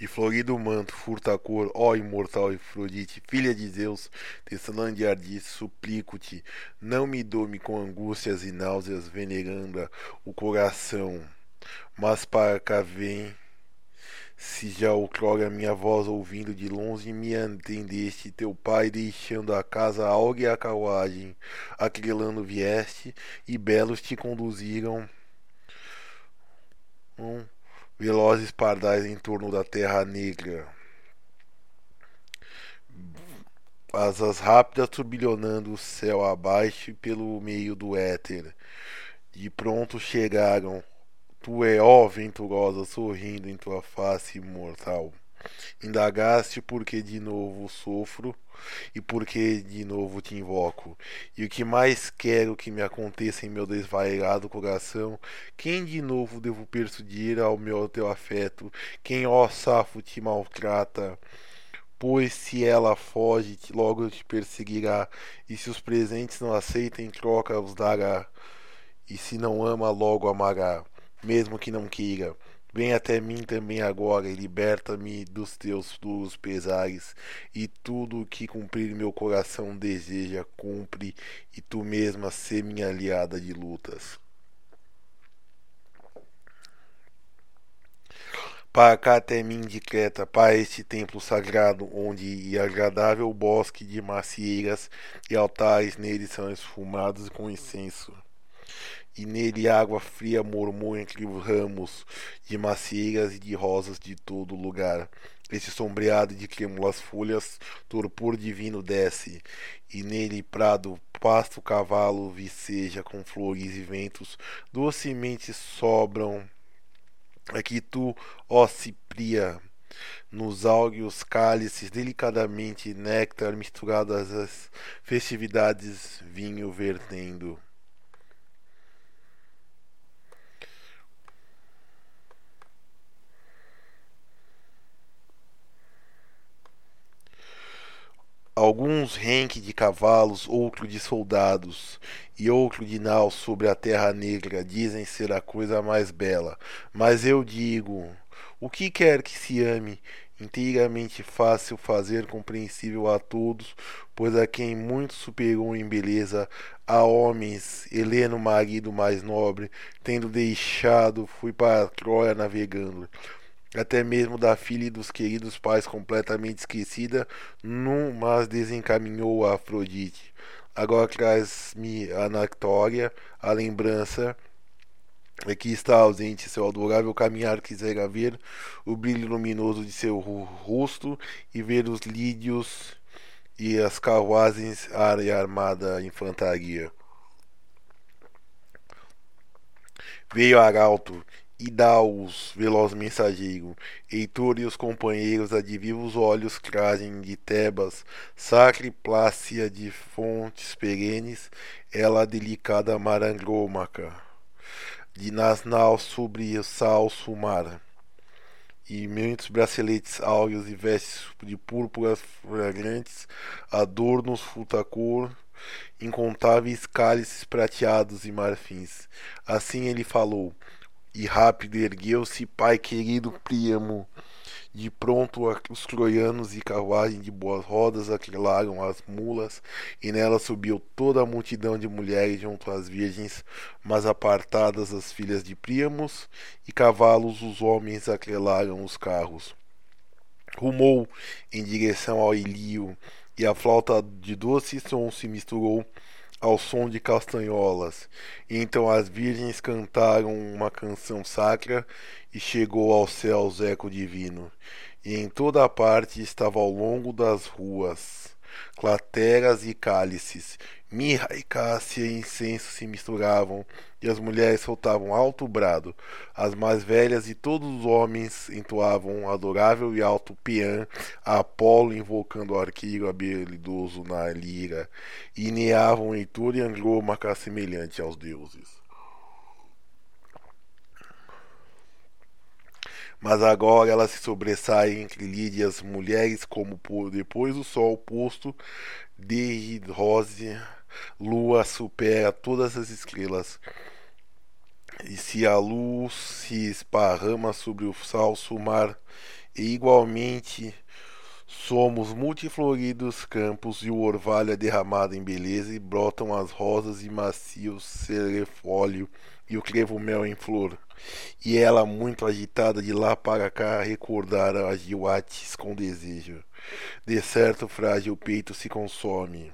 de florido manto, furta a cor, ó imortal Afrodite, filha de Zeus, tecelã de Ardice, suplico-te, não me dome com angústias e náuseas, veneranda o coração, mas para cá vem, se já outrora minha voz ouvindo de longe me atendeste, teu pai deixando a casa áurea e a carruagem, aquilando vieste, e belos te conduziram, velozes pardais em torno da terra negra, asas rápidas turbilhonando o céu abaixo e pelo meio do éter, de pronto chegaram, tu é, ó venturosa, sorrindo em tua face imortal, indagaste porque de novo sofro e porque de novo te invoco, e o que mais quero que me aconteça em meu desvairado coração, quem de novo devo persuadir ao meu teu afeto, quem, ó Safo, te maltrata, pois se ela foge, logo te perseguirá, e se os presentes não aceitam em troca os dará, e se não ama logo amará, mesmo que não queira, vem até mim também agora e liberta-me dos teus duros pesares, e tudo o que cumprir meu coração deseja, cumpre, e tu mesma sê minha aliada de lutas. Para cá até mim de Creta, para este templo sagrado, onde é agradável bosque de macieiras e altares nele são esfumados com incenso. E nele água fria murmura entre ramos de macieiras e de rosas de todo lugar. Este sombreado de trêmulas folhas, torpor divino desce, e nele prado, pasto, cavalo viceja com flores e ventos, docemente sobram. Aqui tu, ó Cípria, nos áureos cálices, delicadamente néctar misturado às festividades, vinho vertendo. Alguns renque de cavalos, outro de soldados, e outro de naus sobre a terra negra, dizem ser a coisa mais bela. Mas eu digo, o que quer que se ame, inteiramente fácil fazer compreensível a todos, pois a quem muito superou em beleza, a homens, Heleno, marido mais nobre, tendo deixado, fui para Troia navegando. Até mesmo da filha e dos queridos pais completamente esquecida, não mas desencaminhou a Afrodite. Agora traz-me a Anactória, a lembrança, aqui está ausente seu adorável caminhar, quisera ver o brilho luminoso de seu rosto e ver os lídios e as carruagens e a armada infantaria. Veio Arauto e dá-os, veloz mensageiro, Heitor e os companheiros a de vivos olhos trazem de Tebas, sacra Plácia de fontes perenes, ela a delicada Marangômaca, de nasnal sobre o sal sumar, e muitos braceletes áureos e vestes de púrpuras flagrantes, adornos fulta-cor, incontáveis cálices prateados e marfins. Assim ele falou, e rápido ergueu-se, pai querido Príamo. De pronto os troianos e carruagem de boas rodas aquilaram as mulas, e nela subiu toda a multidão de mulheres junto às virgens, mas apartadas as filhas de Príamos, e cavalos os homens aquilaram os carros. Rumou em direção ao Ilio, e a flauta de doce som se misturou ao som de castanholas, e então as virgens cantaram uma canção sacra, e chegou aos céus eco divino, e em toda a parte estava ao longo das ruas, clateras e cálices, mirra e cássia e incenso se misturavam, e as mulheres soltavam alto brado, as mais velhas e todos os homens entoavam um adorável e alto peã a Apolo, invocando o arqueiro habilidoso na lira, e neavam Heitor e Andrómaca semelhante aos deuses. Mas agora ela se sobressai entre Lídia e as mulheres, como depois do sol posto, de rose, lua supera todas as estrelas, e se a luz se esparrama sobre o sal sumar, e igualmente somos multifloridos campos, e o orvalho é derramado em beleza, e brotam as rosas e macio cerefólio, e o crevo-mel em flor. E ela, muito agitada de lá para cá, recordara as Giuates com desejo. De certo, frágil peito se consome.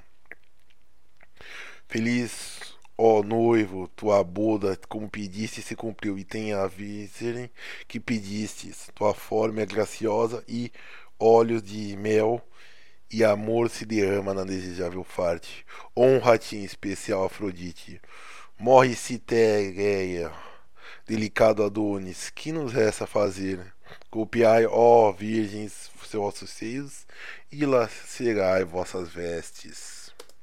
Feliz, ó noivo, tua boda, como pediste, se cumpriu, e tem a avisarem que pedistes. Tua forma é graciosa e olhos de mel, e amor se derrama na desejável parte. Honra-te em especial, Afrodite. Morre Citereia, delicado Adonis, que nos resta fazer? Golpeai, ó virgens, vossos seios, e lacerai vossas vestes.